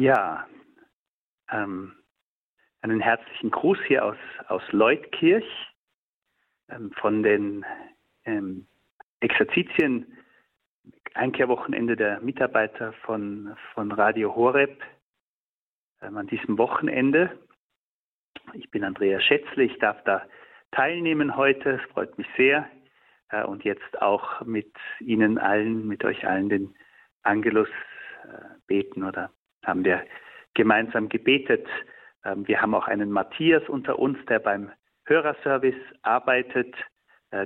Ja, einen herzlichen Gruß hier aus Leutkirch von den Exerzitien, Einkehrwochenende der Mitarbeiter von Radio Horeb an diesem Wochenende. Ich bin Andrea Schätzle, ich darf da teilnehmen heute, es freut mich sehr. Und jetzt auch mit euch allen den Angelus beten oder haben wir gemeinsam gebetet. Wir haben auch einen Matthias unter uns, der beim Hörerservice arbeitet,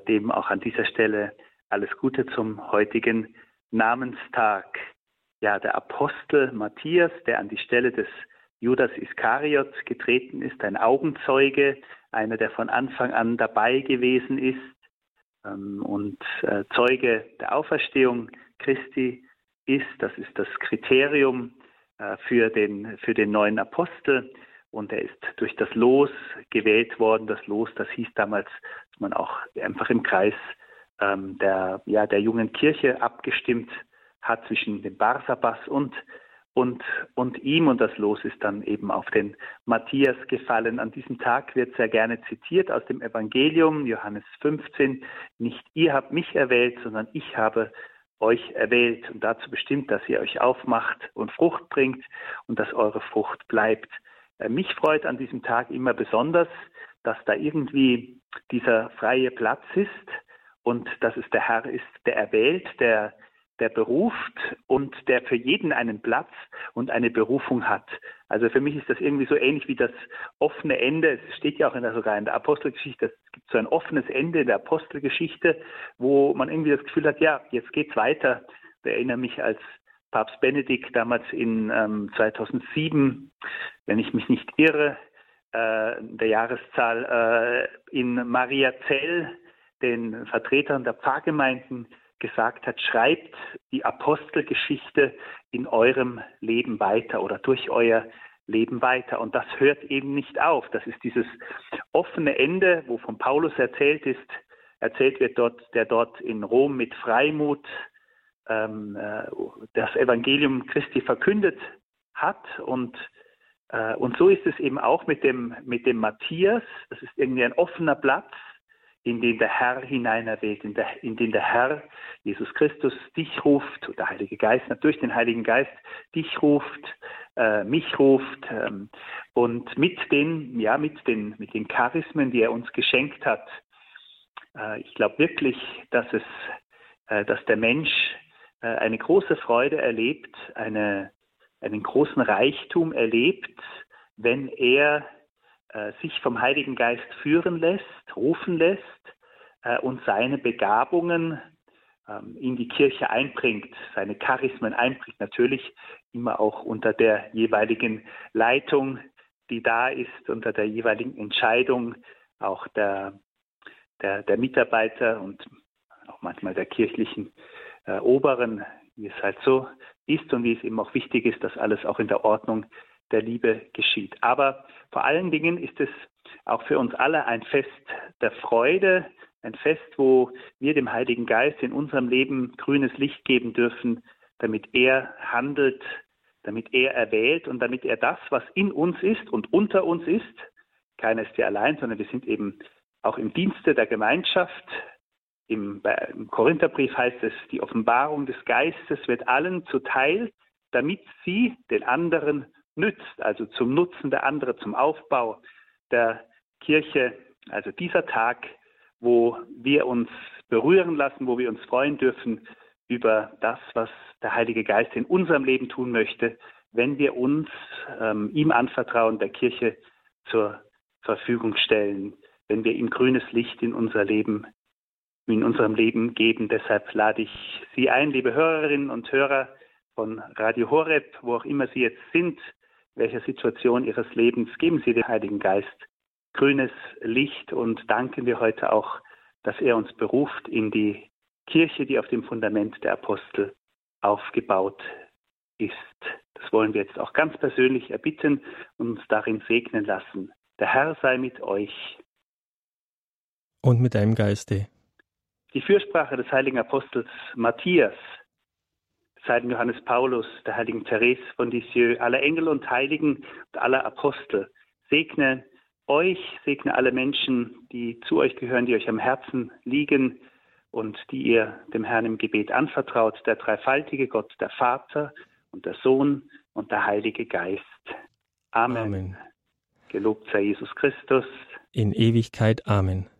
dem auch an dieser Stelle alles Gute zum heutigen Namenstag. Ja, der Apostel Matthias, der an die Stelle des Judas Iskariot getreten ist, ein Augenzeuge, einer, der von Anfang an dabei gewesen ist und Zeuge der Auferstehung Christi ist. Das ist das Kriterium für den neuen Apostel. Und er ist durch das Los gewählt worden. Das Los, das hieß damals, dass man auch einfach im Kreis der jungen Kirche abgestimmt hat zwischen dem Barsabbas und ihm. Und das Los ist dann eben auf den Matthias gefallen. An diesem Tag wird sehr gerne zitiert aus dem Evangelium, Johannes 15. Nicht ihr habt mich erwählt, sondern ich habe euch erwählt und dazu bestimmt, dass ihr euch aufmacht und Frucht bringt und dass eure Frucht bleibt. Mich freut an diesem Tag immer besonders, dass da irgendwie dieser freie Platz ist und dass es der Herr ist, der erwählt, der beruft und der für jeden einen Platz und eine Berufung hat. Also für mich ist das irgendwie so ähnlich wie das offene Ende. Es steht ja auch sogar in der Apostelgeschichte, es gibt so ein offenes Ende in der Apostelgeschichte, wo man irgendwie das Gefühl hat, ja, jetzt geht's weiter. Ich erinnere mich als Papst Benedikt damals in 2007, wenn ich mich nicht irre, der Jahreszahl in Mariazell den Vertretern der Pfarrgemeinden gesagt hat, schreibt die Apostelgeschichte in eurem Leben weiter oder durch euer Leben weiter. Und das hört eben nicht auf. Das ist dieses offene Ende, wo von Paulus erzählt wird, der dort in Rom mit Freimut das Evangelium Christi verkündet hat. Und so ist es eben auch mit dem Matthias. Das ist irgendwie ein offener Platz, in den der Herr hineinerwählt, in den der Herr, Jesus Christus, dich ruft, oder der Heilige Geist, durch den Heiligen Geist, dich ruft, mich ruft, und mit den Charismen, die er uns geschenkt hat. Ich glaube wirklich, dass der Mensch eine große Freude erlebt, einen großen Reichtum erlebt, wenn er sich vom Heiligen Geist führen lässt, rufen lässt und seine Begabungen in die Kirche einbringt, seine Charismen einbringt, natürlich immer auch unter der jeweiligen Leitung, die da ist, unter der jeweiligen Entscheidung auch der Mitarbeiter und auch manchmal der kirchlichen Oberen, wie es halt so ist und wie es eben auch wichtig ist, dass alles auch in der Ordnung der Liebe geschieht. Aber vor allen Dingen ist es auch für uns alle ein Fest der Freude, ein Fest, wo wir dem Heiligen Geist in unserem Leben grünes Licht geben dürfen, damit er handelt, damit er erwählt und damit er das, was in uns ist und unter uns ist, keiner ist ja allein, sondern wir sind eben auch im Dienste der Gemeinschaft. Im Korintherbrief heißt es, die Offenbarung des Geistes wird allen zuteil, damit sie den anderen nützt, also zum Nutzen der anderen, zum Aufbau der Kirche. Also dieser Tag, wo wir uns berühren lassen, wo wir uns freuen dürfen über das, was der Heilige Geist in unserem Leben tun möchte, wenn wir uns ihm anvertrauen, der Kirche zur Verfügung stellen, wenn wir ihm grünes Licht in unserem Leben geben. Deshalb lade ich Sie ein, liebe Hörerinnen und Hörer von Radio Horeb, wo auch immer Sie jetzt sind, welcher Situation Ihres Lebens, geben Sie dem Heiligen Geist grünes Licht und danken wir heute auch, dass er uns beruft in die Kirche, die auf dem Fundament der Apostel aufgebaut ist. Das wollen wir jetzt auch ganz persönlich erbitten und uns darin segnen lassen. Der Herr sei mit euch. Und mit deinem Geiste. Die Fürsprache des heiligen Apostels Matthias. seit Johannes Paulus, der heiligen Therese von Lisieux, aller Engel und Heiligen und aller Apostel. Segne euch, segne alle Menschen, die zu euch gehören, die euch am Herzen liegen und die ihr dem Herrn im Gebet anvertraut, der dreifaltige Gott, der Vater und der Sohn und der Heilige Geist. Amen. Amen. Gelobt sei Jesus Christus. In Ewigkeit. Amen.